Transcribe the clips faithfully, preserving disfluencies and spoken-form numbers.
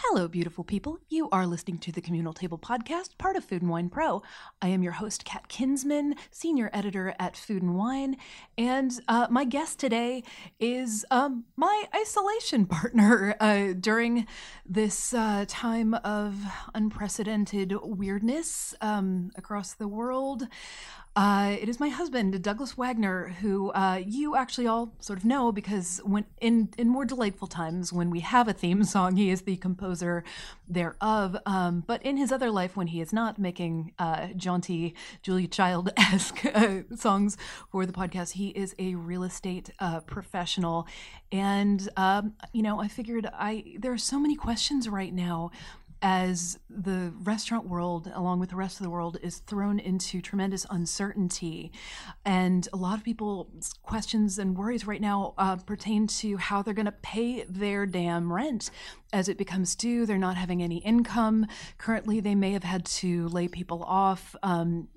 Hello, beautiful people. You are listening to the Communal Table Podcast, part of Food and Wine Pro. I am your host, Kat Kinsman, senior editor at Food and Wine. And uh, my guest today is um, my isolation partner uh, during this uh, time of unprecedented weirdness um, across the world. Uh, it is my husband, Douglas Wagner, who uh, you actually all sort of know because when in, in more delightful times when we have a theme song, he is the composer thereof. Um, but in his other life, when he is not making uh, jaunty Julia Child-esque uh, songs for the podcast, he is a real estate uh, professional. And, um, you know, I figured I there are so many questions right now as the restaurant world, along with the rest of the world, is thrown into tremendous uncertainty. And a lot of people's questions and worries right now uh, pertain to how they're going to pay their damn rent as it becomes due. They're not having any income. Currently, they may have had to lay people off. Um,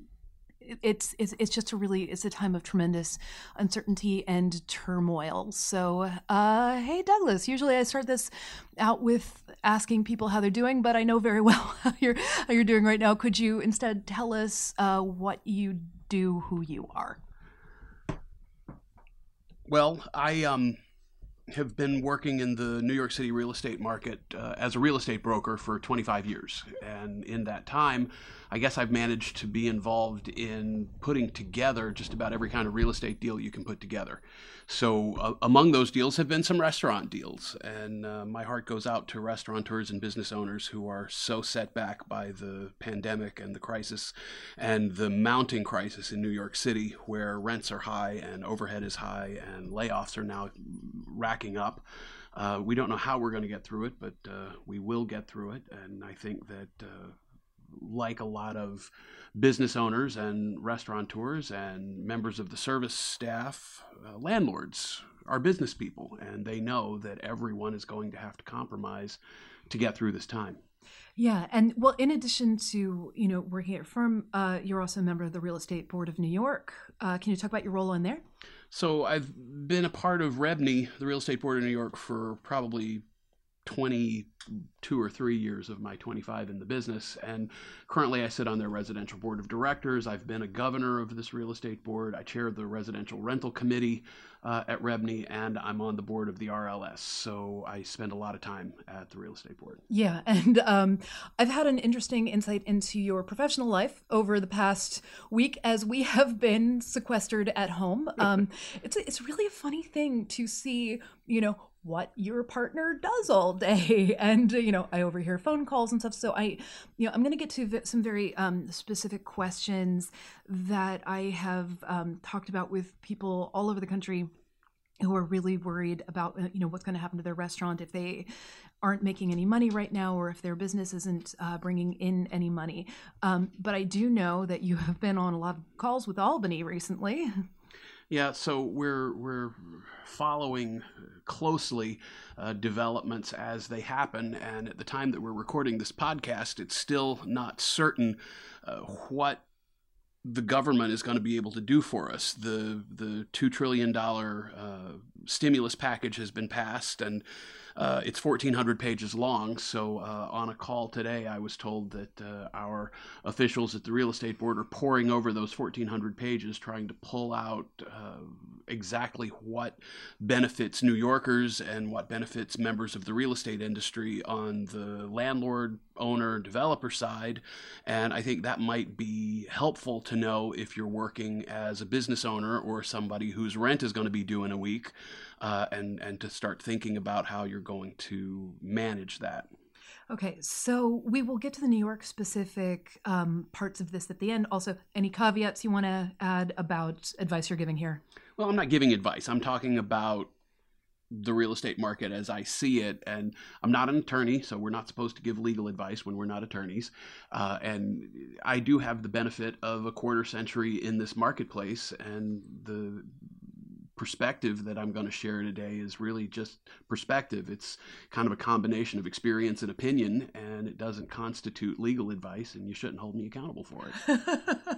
It's, it's it's just a really, it's a time of tremendous uncertainty and turmoil. So, uh, hey, Douglas, usually I start this out with asking people how they're doing, but I know very well how you're, how you're doing right now. Could you instead tell us uh, what you do, who you are? Well, I um, have been working in the New York City real estate market uh, as a real estate broker for twenty-five years. And in that time, I guess I've managed to be involved in putting together just about every kind of real estate deal you can put together. So uh, among those deals have been some restaurant deals. And uh, my heart goes out to restaurateurs and business owners who are so set back by the pandemic and the crisis and the mounting crisis in New York City, where rents are high and overhead is high and layoffs are now racking up. Uh, we don't know how we're going to get through it, but uh, we will get through it. And I think that uh, like a lot of business owners and restaurateurs and members of the service staff, uh, landlords are business people, and they know that everyone is going to have to compromise to get through this time. Yeah. And well, in addition to, you know, working at a firm, uh, you're also a member of the Real Estate Board of New York. Uh, can you talk about your role in there? So I've been a part of R E B N Y, the Real Estate Board of New York, for probably twenty-two or three years of my twenty-five in the business. And currently I sit on their residential board of directors. I've been a governor of this real estate board. I chair the residential rental committee uh, at R E B N Y, and I'm on the board of the R L S. So I spend a lot of time at the real estate board. Yeah. And um, I've had an interesting insight into your professional life over the past week as we have been sequestered at home. Um, it's, it's really a funny thing to see, you know, what your partner does all day. And, you know, I overhear phone calls and stuff. So I, you know, I'm going to get to some very um, specific questions that I have um, talked about with people all over the country who are really worried about, you know, what's going to happen to their restaurant if they aren't making any money right now, or if their business isn't uh, bringing in any money. Um, but I do know that you have been on a lot of calls with Albany recently. Yeah, so we're we're following closely uh, developments as they happen, and at the time that we're recording this podcast, it's still not certain uh, what the government is going to be able to do for us. The the two trillion dollars uh, stimulus package has been passed, and uh, it's fourteen hundred pages long. So uh, on a call today, I was told that uh, our officials at the real estate board are poring over those fourteen hundred pages, trying to pull out uh, exactly what benefits New Yorkers and what benefits members of the real estate industry on the landlord, owner, developer side. And I think that might be helpful to know if you're working as a business owner or somebody whose rent is going to be due in a week, uh, and, and to start thinking about how you're going to manage that. Okay, so we will get to the New York specific um, parts of this at the end. Also, any caveats you want to add about advice you're giving here? Well, I'm not giving advice. I'm talking about the real estate market as I see it. And I'm not an attorney, so we're not supposed to give legal advice when we're not attorneys. Uh, and I do have the benefit of a quarter century in this marketplace. And the perspective that I'm going to share today is really just perspective. It's kind of a combination of experience and opinion, and it doesn't constitute legal advice, and you shouldn't hold me accountable for it.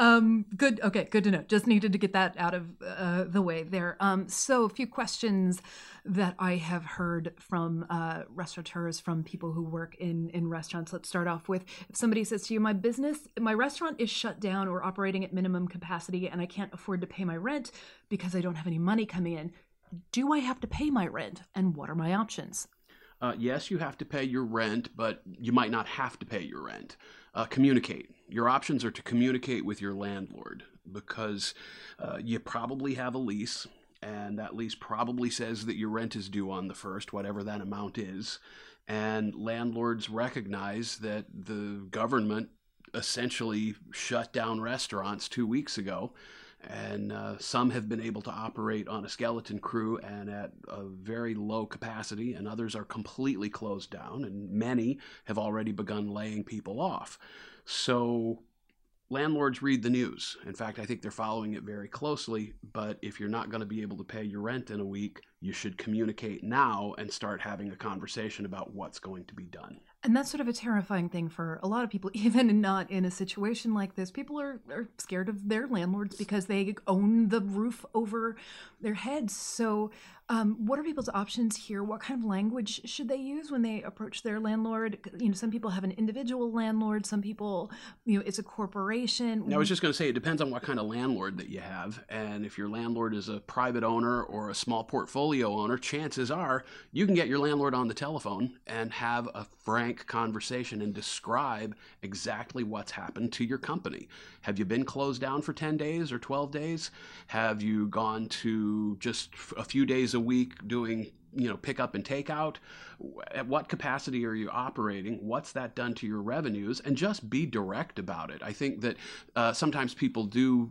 Um, good. Okay. Good to know. Just needed to get that out of uh, the way there. Um, so a few questions that I have heard from uh, restaurateurs, from people who work in, in restaurants. Let's start off with, if somebody says to you, my business, my restaurant is shut down or operating at minimum capacity, and I can't afford to pay my rent because I don't have any money coming in. Do I have to pay my rent, and what are my options? Uh, yes, you have to pay your rent, but you might not have to pay your rent. Uh, communicate. Your options are to communicate with your landlord, because uh, you probably have a lease, and that lease probably says that your rent is due on the first, whatever that amount is. And landlords recognize that the government essentially shut down restaurants two weeks ago. And uh, some have been able to operate on a skeleton crew and at a very low capacity, and others are completely closed down, and many have already begun laying people off. So landlords read the news. In fact, I think they're following it very closely, but if you're not going to be able to pay your rent in a week, you should communicate now and start having a conversation about what's going to be done. And that's sort of a terrifying thing for a lot of people, even not in a situation like this. People are, are scared of their landlords because they own the roof over their heads. So um, what are people's options here? What kind of language should they use when they approach their landlord? You know, some people have an individual landlord. Some people, you know, it's a corporation. I was just going to say, it depends on what kind of landlord that you have. And if your landlord is a private owner or a small portfolio owner, chances are you can get your landlord on the telephone and have a frank conversation and describe exactly what's happened to your company. Have you been closed down for ten days or twelve days? Have you gone to just a few days a week doing, you know, pick up and take out? At what capacity are you operating? What's that done to your revenues? And just be direct about it. I think that uh, sometimes people do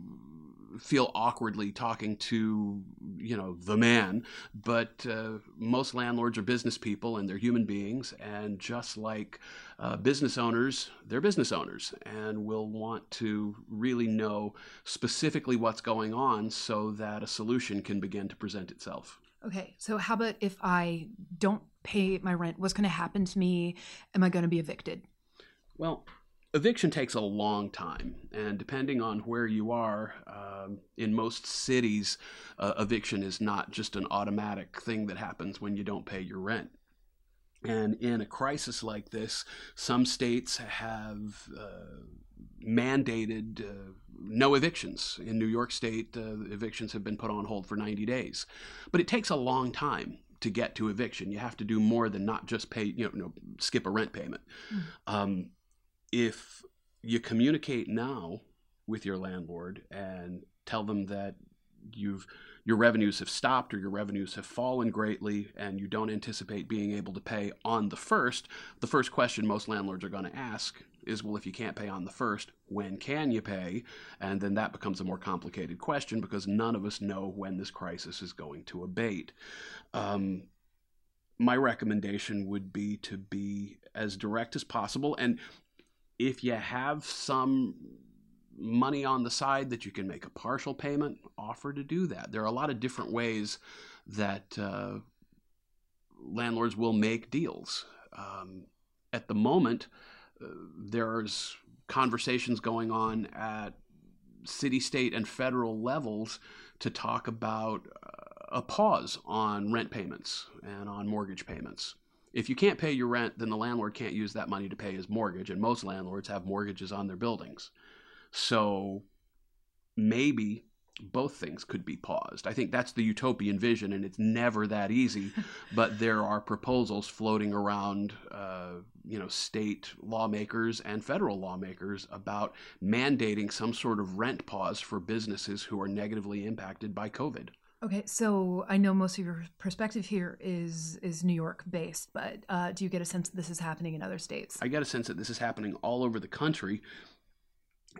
feel awkwardly talking to, you know, the man, but uh, most landlords are business people and they're human beings. And just like uh, business owners, they're business owners and will want to really know specifically what's going on so that a solution can begin to present itself. Okay. So how about if I don't pay my rent, what's going to happen to me? Am I going to be evicted? Well, eviction takes a long time, and depending on where you are, um, in most cities, uh, eviction is not just an automatic thing that happens when you don't pay your rent. And in a crisis like this, some states have uh, mandated uh, no evictions. In New York State, uh, evictions have been put on hold for ninety days, but it takes a long time to get to eviction. You have to do more than not just pay, you know, you know skip a rent payment. Mm. Um, If you communicate now with your landlord and tell them that you've your revenues have stopped or your revenues have fallen greatly and you don't anticipate being able to pay on the first, the first question most landlords are going to ask is, well, if you can't pay on the first, when can you pay? And then that becomes a more complicated question because none of us know when this crisis is going to abate. Um, my recommendation would be to be as direct as possible, and if you have some money on the side that you can make a partial payment, offer to do that. There are a lot of different ways that uh, landlords will make deals. Um, at the moment, uh, there's conversations going on at city, state, and federal levels to talk about uh, a pause on rent payments and on mortgage payments. If you can't pay your rent, then the landlord can't use that money to pay his mortgage, and most landlords have mortgages on their buildings. So maybe both things could be paused. I think that's the utopian vision, and it's never that easy, but there are proposals floating around uh, you know, state lawmakers and federal lawmakers about mandating some sort of rent pause for businesses who are negatively impacted by COVID. Okay, so I know most of your perspective here is is New York based, but uh, do you get a sense that this is happening in other states? I get a sense that this is happening all over the country.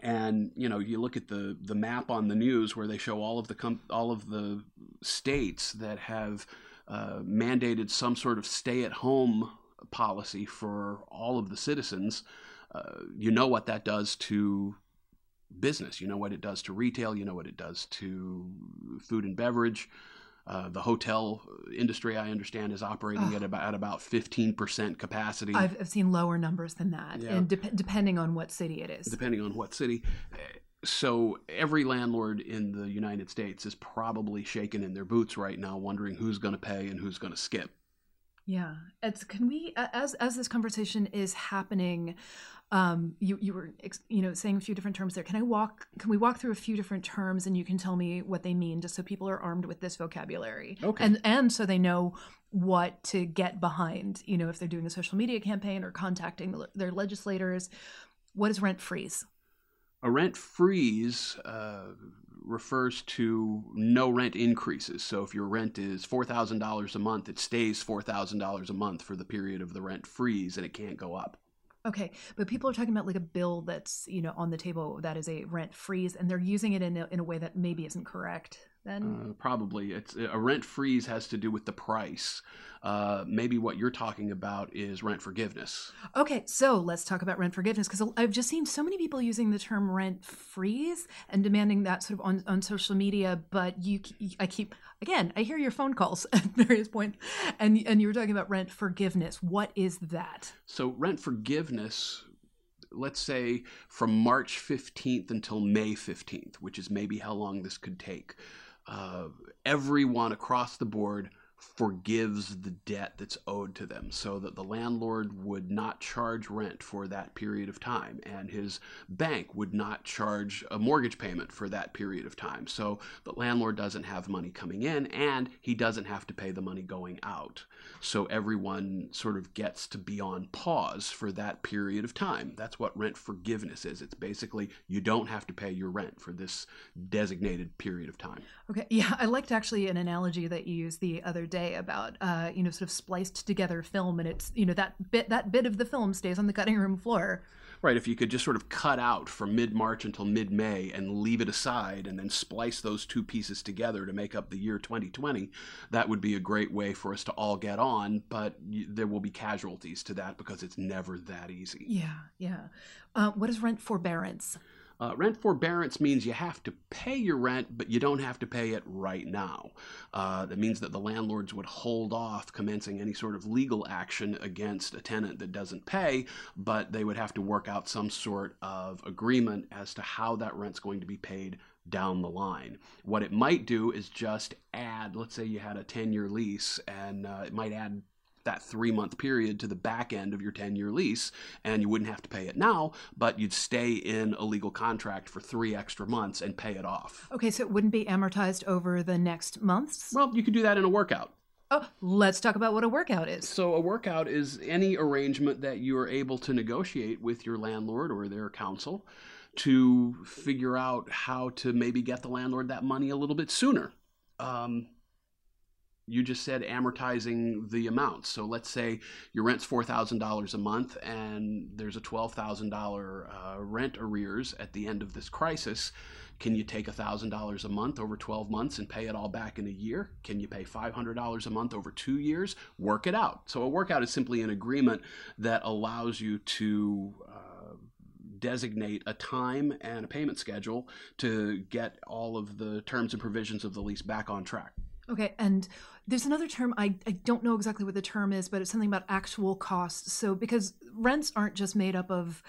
And, you know, you look at the, the map on the news where they show all of the com- all of the states that have uh, mandated some sort of stay-at-home policy for all of the citizens. Uh, you know what that does to business. You know what it does to retail. You know what it does to food and beverage. Uh, the hotel industry, I understand, is operating Ugh. at about at about fifteen percent capacity. I've, I've seen lower numbers than that, yeah. and de- depending on what city it is. Depending on what city. So every landlord in the United States is probably shaking in their boots right now, wondering who's going to pay and who's going to skip. Yeah. It's, can we, as, as this conversation is happening, um, you, you were, you know, saying a few different terms there. Can I walk, can we walk through a few different terms and you can tell me what they mean, just so people are armed with this vocabulary? Okay. And, and so they know what to get behind, you know, if they're doing a social media campaign or contacting their legislators. What is rent freeze? A rent freeze uh, refers to no rent increases. So if your rent is four thousand dollars a month, it stays four thousand dollars a month for the period of the rent freeze and it can't go up. Okay. But people are talking about like a bill that's, you know, on the table that is a rent freeze, and they're using it in a, in a way that maybe isn't correct then? Uh, probably. It's, a rent freeze has to do with the price. Uh, maybe what you're talking about is rent forgiveness. Okay. So let's talk about rent forgiveness, because I've just seen so many people using the term rent freeze and demanding that sort of on, on social media, but you, I keep, again, I hear your phone calls at various points, and, and you were talking about rent forgiveness. What is that? So rent forgiveness, let's say from March fifteenth until May fifteenth, which is maybe how long this could take. Uh, everyone across the board forgives the debt that's owed to them, so that the landlord would not charge rent for that period of time, and his bank would not charge a mortgage payment for that period of time. So the landlord doesn't have money coming in, and he doesn't have to pay the money going out. So everyone sort of gets to be on pause for that period of time. That's what rent forgiveness is. It's basically you don't have to pay your rent for this designated period of time. Okay. Yeah, I liked actually an analogy that you used the other day about uh you know sort of spliced together film, and it's, you know, that bit that bit of the film stays on the cutting room floor. Right. If you could just sort of cut out from mid-March until mid-May and leave it aside and then splice those two pieces together to make up the year twenty twenty, that would be a great way for us to all get on, but there will be casualties to that because it's never that easy. Yeah, yeah. Uh, what is rent forbearance? Uh, rent forbearance means you have to pay your rent, but you don't have to pay it right now. Uh, that means that the landlords would hold off commencing any sort of legal action against a tenant that doesn't pay, but they would have to work out some sort of agreement as to how that rent's going to be paid down the line. What it might do is just add, let's say you had a ten-year lease, and uh, it might add that three-month period to the back end of your ten-year lease, and you wouldn't have to pay it now, but you'd stay in a legal contract for three extra months and pay it off. Okay, so it wouldn't be amortized over the next months? Well, you could do that in a workout. Oh, let's talk about what a workout is. So a workout is any arrangement that you are able to negotiate with your landlord or their counsel to figure out how to maybe get the landlord that money a little bit sooner. Um... You just said amortizing the amount. So let's say your rent's four thousand dollars a month and there's a twelve thousand dollars uh, rent arrears at the end of this crisis. Can you take one thousand dollars a month over twelve months and pay it all back in a year? Can you pay five hundred dollars a month over two years? Work it out. So a workout is simply an agreement that allows you to uh, designate a time and a payment schedule to get all of the terms and provisions of the lease back on track. Okay, and there's another term, I, I don't know exactly what the term is, but it's something about actual costs. So because rents aren't just made up of,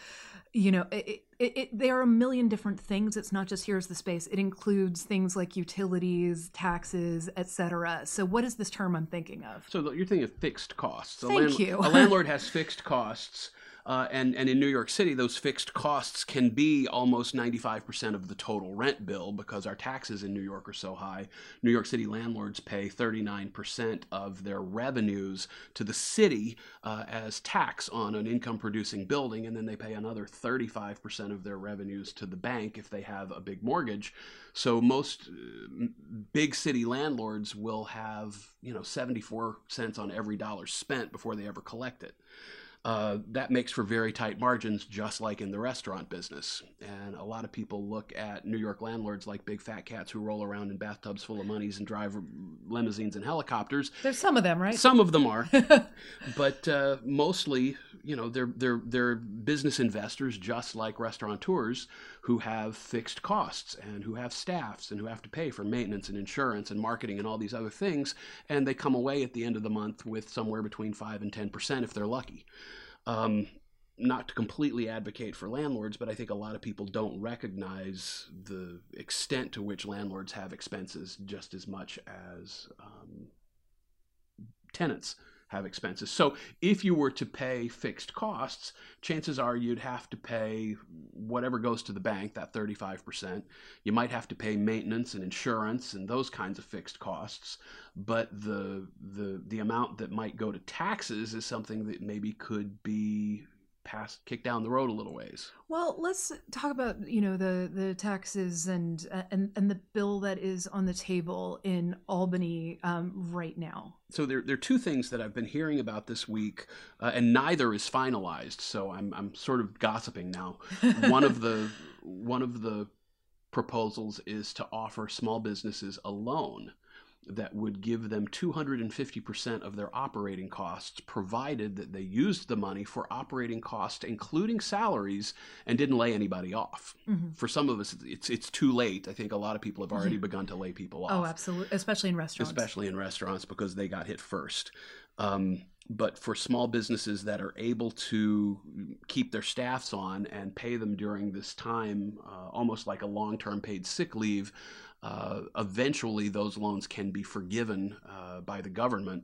you know, it, it, it, they are a million different things. It's not just here's the space. It includes things like utilities, taxes, et cetera. So what is this term I'm thinking of? So you're thinking of fixed costs. Thank a land, you. A landlord has fixed costs. Uh, and, and in New York City, those fixed costs can be almost ninety-five percent of the total rent bill because our taxes in New York are so high. New York City landlords pay thirty-nine percent of their revenues to the city uh, as tax on an income-producing building, and then they pay another thirty-five percent of their revenues to the bank if they have a big mortgage. So most uh, big city landlords will have, you know, seventy-four cents on every dollar spent before they ever collect it. Uh, that makes for very tight margins, just like in the restaurant business. And a lot of people look at New York landlords like big fat cats who roll around in bathtubs full of monies and drive limousines and helicopters. There's some of them, right? Some of them are, but uh, mostly, you know, they're they're they're business investors, just like restaurateurs, who have fixed costs and who have staffs and who have to pay for maintenance and insurance and marketing and all these other things. And they come away at the end of the month with somewhere between five and ten percent if they're lucky. Um, not to completely advocate for landlords, but I think a lot of people don't recognize the extent to which landlords have expenses just as much as um, tenants have expenses. So if you were to pay fixed costs, chances are you'd have to pay whatever goes to the bank, that thirty-five percent. You might have to pay maintenance and insurance and those kinds of fixed costs. But the the the amount that might go to taxes is something that maybe could be past kick down the road a little ways. Well, let's talk about, you know, the the taxes and uh, and and the bill that is on the table in Albany um, right now. So there there are two things that I've been hearing about this week, uh, and neither is finalized. So I'm I'm sort of gossiping now. One of the one of the proposals is to offer small businesses a loan that would give them two hundred fifty percent of their operating costs, provided that they used the money for operating costs, including salaries, and didn't lay anybody off. Mm-hmm. For some of us, it's it's too late. I think a lot of people have already mm-hmm. begun to lay people off. Oh, absolutely. Especially in restaurants. Especially in restaurants, because they got hit first. Um, but for small businesses that are able to keep their staffs on and pay them during this time, uh, almost like a long-term paid sick leave, Uh, eventually those loans can be forgiven uh, by the government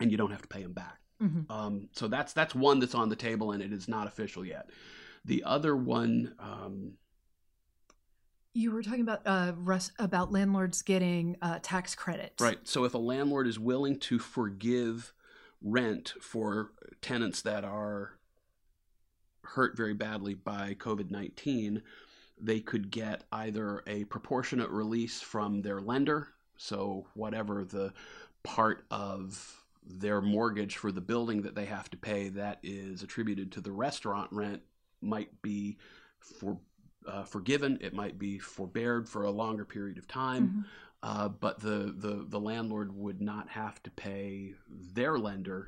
and you don't have to pay them back. Mm-hmm. Um, so that's that's one that's on the table and it is not official yet. The other one... Um, you were talking about uh, res- about landlords getting uh, tax credits. Right. So if a landlord is willing to forgive rent for tenants that are hurt very badly by COVID nineteen... they could get either a proportionate release from their lender, so whatever the part of their mortgage for the building that they have to pay that is attributed to the restaurant rent might be for, uh, forgiven, it might be forbeared for a longer period of time, mm-hmm. uh, but the, the, the landlord would not have to pay their lender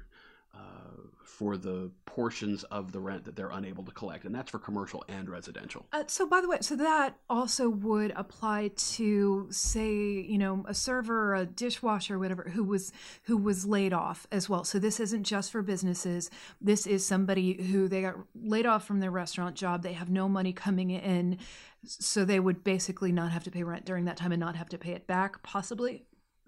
Uh, for the portions of the rent that they're unable to collect. And that's for commercial and residential. Uh, so by the way, so that also would apply to, say, you know, a server, a dishwasher, whatever, who was who was laid off as well. So this isn't just for businesses. This is somebody who they got laid off from their restaurant job. They have no money coming in. So they would basically not have to pay rent during that time and not have to pay it back, possibly.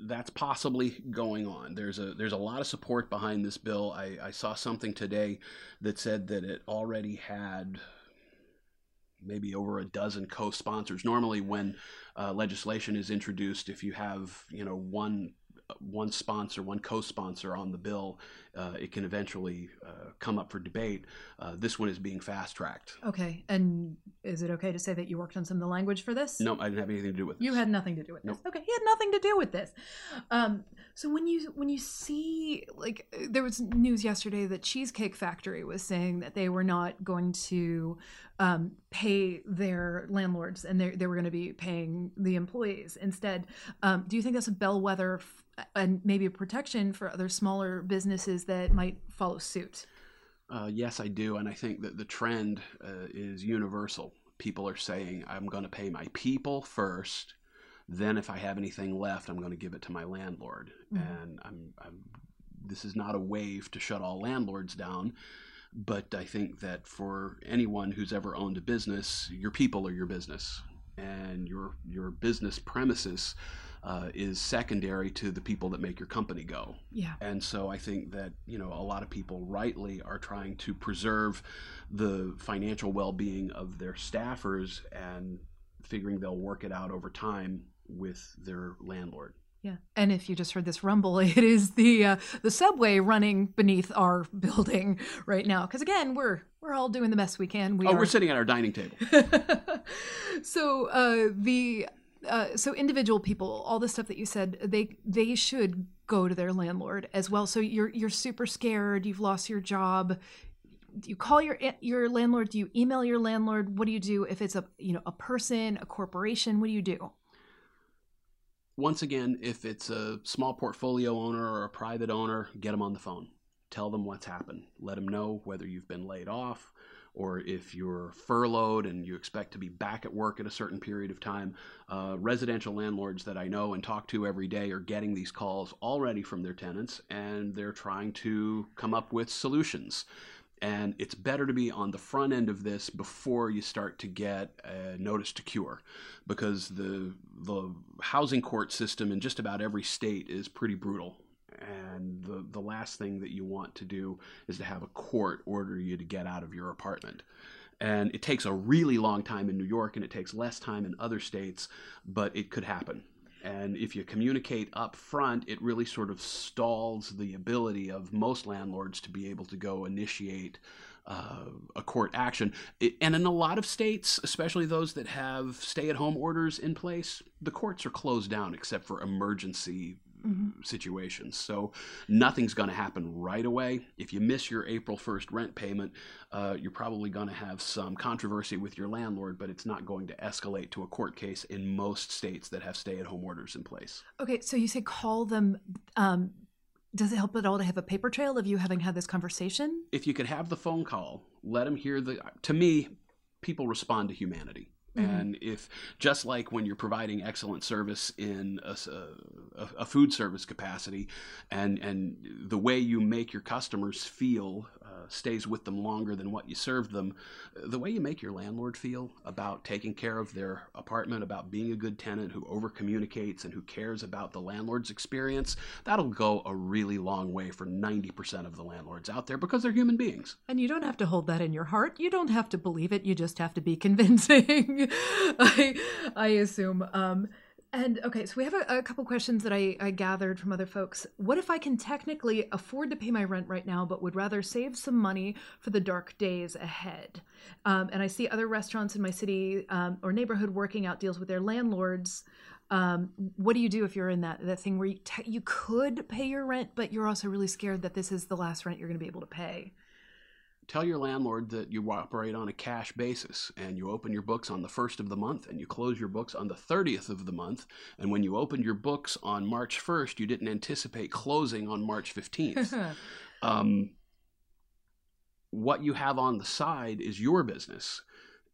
That's possibly going on. There's a there's a lot of support behind this bill. I, I saw something today that said that it already had maybe over a dozen co-sponsors. Normally, when uh, legislation is introduced, if you have you know one one sponsor, one co-sponsor on the bill, uh, it can eventually uh, come up for debate. Uh, this one is being fast-tracked. Okay. And is it okay to say that you worked on some of the language for this? No, I didn't have anything to do with this. You had nothing to do with nope. this. Okay. He had nothing to do with this. Um, so when you when you see, like, there was news yesterday that Cheesecake Factory was saying that they were not going to um, pay their landlords and they, they were going to be paying the employees instead. Um, do you think that's a bellwether f- and maybe a protection for other smaller businesses that might follow suit? Uh, yes, I do. And I think that the trend uh, is universal. People are saying, I'm going to pay my people first. Then if I have anything left, I'm going to give it to my landlord. Mm-hmm. And I'm, I'm, this is not a wave to shut all landlords down. But I think that for anyone who's ever owned a business, your people are your business. And your your business premises uh, is secondary to the people that make your company go. Yeah. And so I think that you know a lot of people rightly are trying to preserve the financial well-being of their staffers and figuring they'll work it out over time with their landlord. Yeah. And if you just heard this rumble, it is the uh, the subway running beneath our building right now. Because again, we're we're all doing the best we can. We oh, are... we're sitting at our dining table. So uh, the uh, so individual people, all the stuff that you said, they they should go to their landlord as well. So you're you're super scared. You've lost your job. Do you call your your landlord? Do you email your landlord? What do you do if it's a you know a person, a corporation? What do you do? Once again, if it's a small portfolio owner or a private owner, get them on the phone. Tell them what's happened. Let them know whether you've been laid off or if you're furloughed and you expect to be back at work at a certain period of time. Uh, residential landlords that I know and talk to every day are getting these calls already from their tenants, and they're trying to come up with solutions. And it's better to be on the front end of this before you start to get a notice to cure, because the the housing court system in just about every state is pretty brutal. And the, the last thing that you want to do is to have a court order you to get out of your apartment. And it takes a really long time in New York, and it takes less time in other states, but it could happen. And if you communicate up front, it really sort of stalls the ability of most landlords to be able to go initiate uh, a court action. It, and in a lot of states, especially those that have stay-at-home orders in place, the courts are closed down except for emergency mm-hmm. situations. So nothing's going to happen right away. If you miss your April first rent payment, uh, you're probably going to have some controversy with your landlord, but it's not going to escalate to a court case in most states that have stay-at-home orders in place. Okay, so you say call them. Um, does it help at all to have a paper trail of you having had this conversation? If you could have the phone call, let them hear the... To me, people respond to humanity. And if, just like when you're providing excellent service in a, a, a food service capacity, and, and the way you make your customers feel uh, stays with them longer than what you served them, the way you make your landlord feel about taking care of their apartment, about being a good tenant who over-communicates and who cares about the landlord's experience, that'll go a really long way for ninety percent of the landlords out there, because they're human beings. And you don't have to hold that in your heart. You don't have to believe it. You just have to be convincing. I, I assume. Um, and okay, so we have a, a couple questions that I, I gathered from other folks. What if I can technically afford to pay my rent right now, but would rather save some money for the dark days ahead? Um, and I see other restaurants in my city um, or neighborhood working out deals with their landlords. Um, what do you do if you're in that, that thing where you, te- you could pay your rent, but you're also really scared that this is the last rent you're going to be able to pay? Tell your landlord that you operate on a cash basis, and you open your books on the first of the month, and you close your books on the thirtieth of the month. And when you opened your books on March first, you didn't anticipate closing on March fifteenth. um, what you have on the side is your business.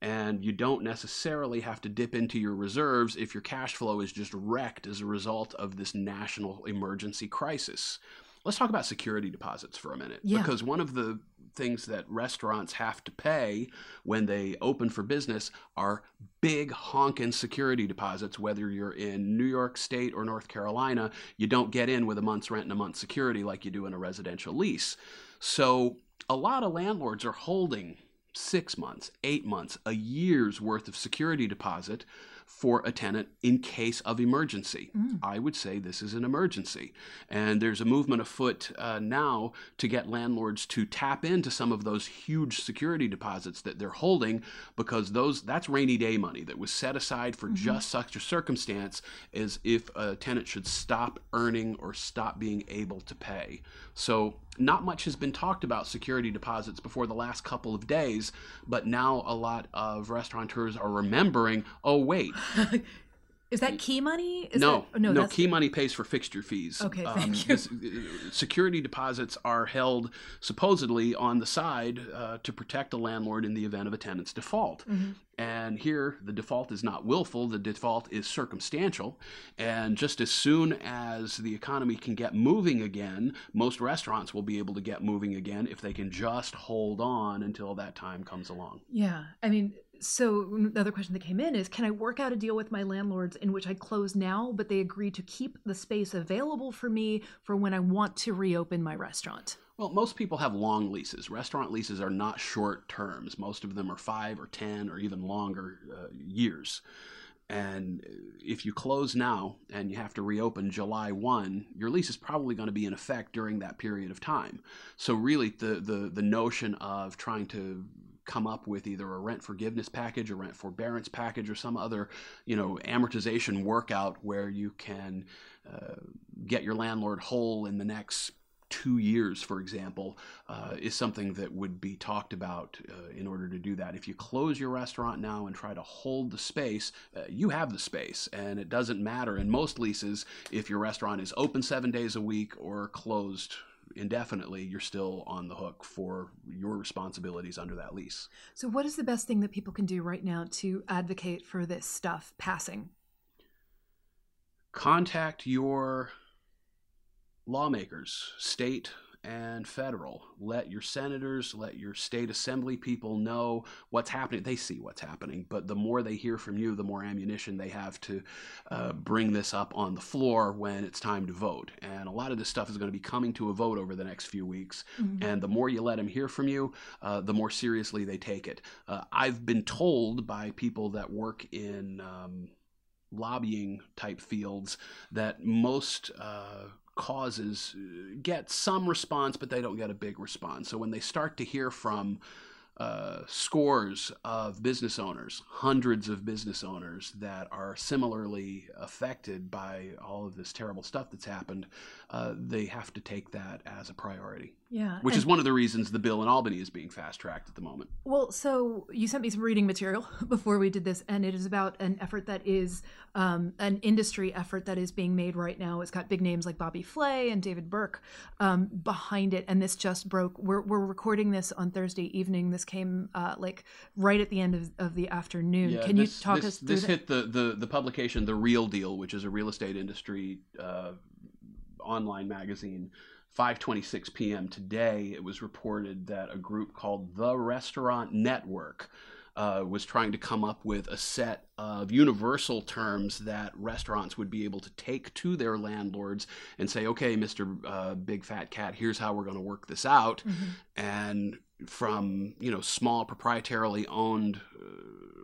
And you don't necessarily have to dip into your reserves if your cash flow is just wrecked as a result of this national emergency crisis. Let's talk about security deposits for a minute, yeah. Because one of the things that restaurants have to pay when they open for business are big honkin' security deposits. Whether you're in New York State or North Carolina, you don't get in with a month's rent and a month's security like you do in a residential lease. So a lot of landlords are holding six months, eight months, a year's worth of security deposit for a tenant in case of emergency. Mm. I would say this is an emergency. And there's a movement afoot uh, now to get landlords to tap into some of those huge security deposits that they're holding, because those that's rainy day money that was set aside for mm-hmm. just such a circumstance as if a tenant should stop earning or stop being able to pay. So not much has been talked about security deposits before the last couple of days, but now a lot of restaurateurs are remembering, oh, wait. Is that key money? Is no, that, no, no key money pays for fixture fees. Okay, thank um, you. This, security deposits are held supposedly on the side uh, to protect a landlord in the event of a tenant's default. Mm-hmm. And here, the default is not willful. The default is circumstantial. And just as soon as the economy can get moving again, most restaurants will be able to get moving again if they can just hold on until that time comes along. Yeah, I mean... So another question that came in is, can I work out a deal with my landlords in which I close now, but they agree to keep the space available for me for when I want to reopen my restaurant? Well, most people have long leases. Restaurant leases are not short terms. Most of them are five or ten or even longer uh, years. And if you close now and you have to reopen July first, your lease is probably going to be in effect during that period of time. So really the the, the notion of trying to come up with either a rent forgiveness package, a rent forbearance package, or some other, you know, amortization workout where you can uh, get your landlord whole in the next two years, for example, uh, is something that would be talked about uh, in order to do that. If you close your restaurant now and try to hold the space, uh, you have the space, and it doesn't matter in most leases if your restaurant is open seven days a week or closed indefinitely. You're still on the hook for your responsibilities under that lease. So what is the best thing that people can do right now to advocate for this stuff passing? Contact your lawmakers, state and federal. Let your senators, let your state assembly people know what's happening. They see what's happening, but the more they hear from you, the more ammunition they have to uh, bring this up on the floor when it's time to vote. And a lot of this stuff is going to be coming to a vote over the next few weeks. Mm-hmm. And the more you let them hear from you, uh, the more seriously they take it. Uh, I've been told by people that work in um, lobbying type fields that most uh, causes get some response, but they don't get a big response. So when they start to hear from uh, scores of business owners, hundreds of business owners that are similarly affected by all of this terrible stuff that's happened, uh, they have to take that as a priority. Yeah, which is one of the reasons the bill in Albany is being fast-tracked at the moment. Well, so you sent me some reading material before we did this, and it is about an effort that is um, an industry effort that is being made right now. It's got big names like Bobby Flay and David Burke um, behind it, and this just broke. We're, we're recording this on Thursday evening. This came uh, like right at the end of, of the afternoon. Yeah, Can this, you talk this, us through this? This hit the, the, the publication, The Real Deal, which is a real estate industry uh, online magazine. five twenty-six p.m. today, it was reported that a group called The Restaurant Network uh, was trying to come up with a set of universal terms that restaurants would be able to take to their landlords and say, okay, Mister Uh, Big Fat Cat, here's how we're going to work this out. Mm-hmm. And from, you know, small proprietarily owned uh,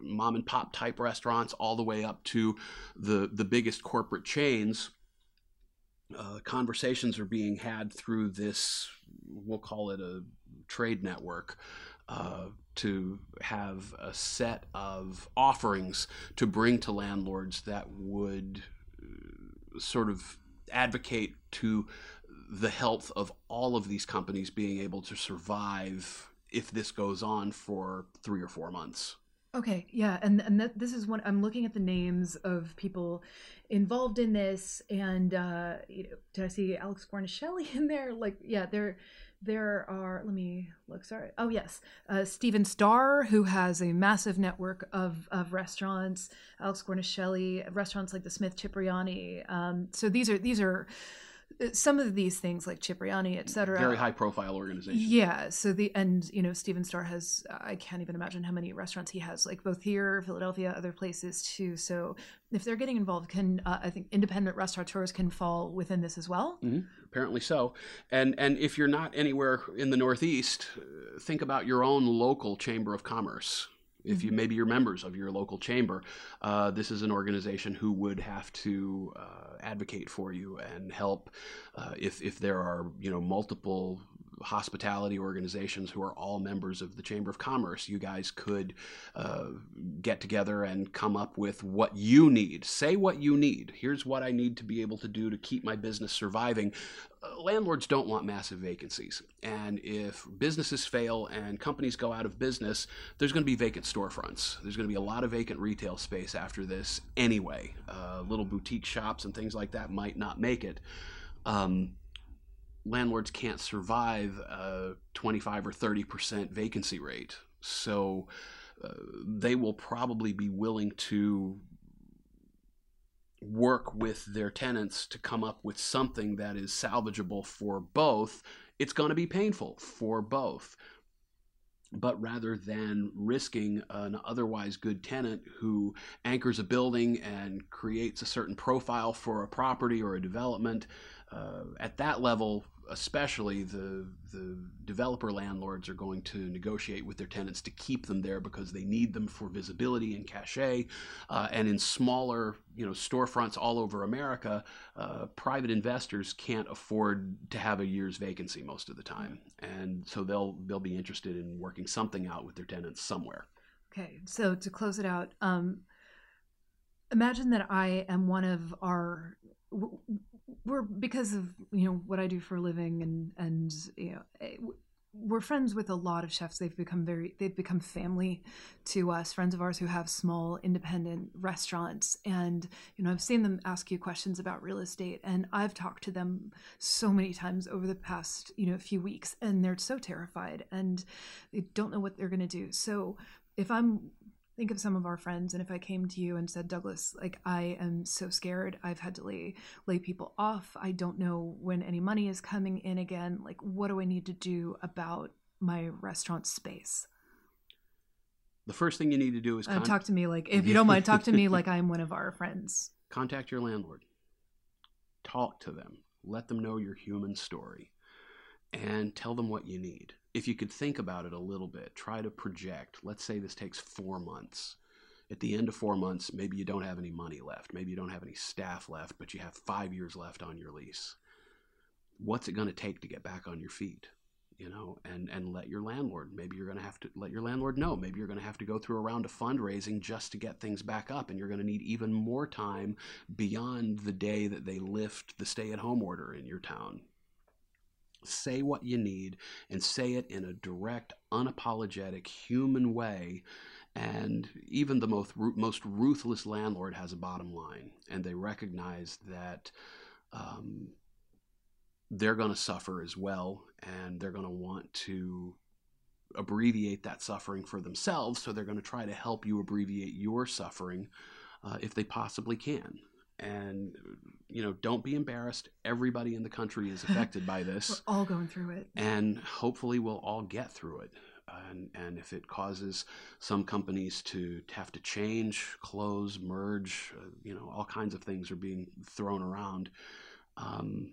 mom and pop type restaurants all the way up to the, the biggest corporate chains, Uh, conversations are being had through this, we'll call it a trade network, uh, to have a set of offerings to bring to landlords that would uh, sort of advocate to the health of all of these companies being able to survive if this goes on for three or four months. Okay, yeah, and and that, this is one. I'm looking at the names of people involved in this, and uh, you know, did I see Alex Guarnaschelli in there? Like, yeah, there, there are. Let me look. Sorry. Oh yes, uh, Stephen Starr, who has a massive network of of restaurants. Alex Guarnaschelli, restaurants like the Smith Cipriani. Um, so these are these are. Some of these things like Cipriani, et cetera. Very high profile organization. Yeah. So the, and, you know, Stephen Starr has, I can't even imagine how many restaurants he has, like both here, Philadelphia, other places too. So if they're getting involved, can, uh, I think independent restaurateurs can fall within this as well? Mm-hmm. Apparently so. And, and if you're not anywhere in the Northeast, think about your own local chamber of commerce. If you maybe you're members of your local chamber, uh, this is an organization who would have to uh, advocate for you and help uh, if if there are, you know, multiple hospitality organizations who are all members of the Chamber of Commerce. You guys could uh, get together and come up with what you need. Say what you need. Here's what I need to be able to do to keep my business surviving. Uh, landlords don't want massive vacancies. And if businesses fail and companies go out of business, there's going to be vacant storefronts. There's going to be a lot of vacant retail space after this anyway. Uh, little boutique shops and things like that might not make it. Um, Landlords can't survive a twenty-five or thirty percent vacancy rate. So uh, they will probably be willing to work with their tenants to come up with something that is salvageable for both. It's going to be painful for both. But rather than risking an otherwise good tenant who anchors a building and creates a certain profile for a property or a development, uh, at that level, especially the the developer landlords are going to negotiate with their tenants to keep them there because they need them for visibility and cachet. Uh, and in smaller, you know, storefronts all over America, uh, private investors can't afford to have a year's vacancy most of the time, and so they'll they'll be interested in working something out with their tenants somewhere. Okay, so to close it out, um, imagine that I am one of our. W- We're because of, you know, what I do for a living and, and, you know, we're friends with a lot of chefs. They've become very, they've become family to us, friends of ours who have small independent restaurants. And, you know, I've seen them ask you questions about real estate, and I've talked to them so many times over the past, you know, few weeks, and they're so terrified and they don't know what they're going to do. So if I'm Think of some of our friends, and if I came to you and said, Douglas, like, I am so scared. I've had to lay, lay people off. I don't know when any money is coming in again. Like, what do I need to do about my restaurant space? The first thing you need to do is... Con- uh, talk to me like, if you don't mind, talk to me like I'm one of our friends. Contact your landlord. Talk to them. Let them know your human story. And tell them what you need. If you could think about it a little bit, try to project. Let's say this takes four months. At the end of four months, maybe you don't have any money left. Maybe you don't have any staff left, but you have five years left on your lease. What's it going to take to get back on your feet? You know, and, and let your landlord, maybe you're going to have to let your landlord know, maybe you're going to have to go through a round of fundraising just to get things back up. And you're going to need even more time beyond the day that they lift the stay-at-home order in your town. Say what you need and say it in a direct, unapologetic, human way. And even the most most ruthless landlord has a bottom line, and they recognize that um, they're going to suffer as well, and they're going to want to abbreviate that suffering for themselves, so they're going to try to help you abbreviate your suffering uh, if they possibly can. And, you know, don't be embarrassed. Everybody in the country is affected by this. We're all going through it. And hopefully we'll all get through it. And, and if it causes some companies to have to change, close, merge, uh, you know, all kinds of things are being thrown around. Um,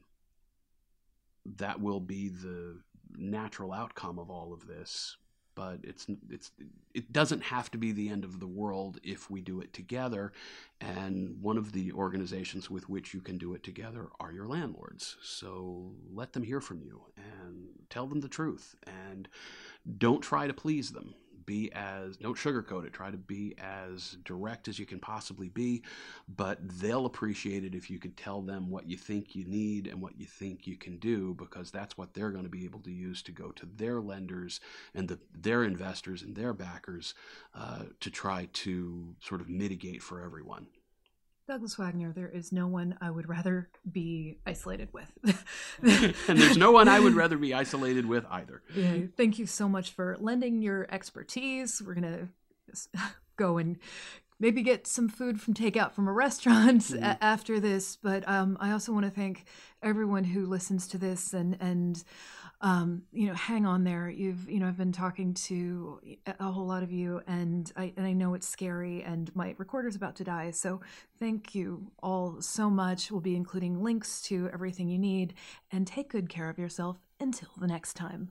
that will be the natural outcome of all of this. But it's it's it doesn't have to be the end of the world if we do it together. And one of the organizations with which you can do it together are your landlords. So let them hear from you and tell them the truth. And don't try to please them. Be as don't sugarcoat it. Try to be as direct as you can possibly be. But they'll appreciate it if you could tell them what you think you need and what you think you can do, because that's what they're going to be able to use to go to their lenders and the, their investors and their backers uh, to try to sort of mitigate for everyone. Douglas Wagner, there is no one I would rather be isolated with. And there's no one I would rather be isolated with either. Yeah, thank you so much for lending your expertise. We're going to go and maybe get some food from takeout from a restaurant mm-hmm. a- after this. But um, I also want to thank everyone who listens to this and, and um, you know, hang on there. You've, you know, I've been talking to a whole lot of you, and I, and I know it's scary, and my recorder's about to die. So thank you all so much. We'll be including links to everything you need, and take good care of yourself until the next time.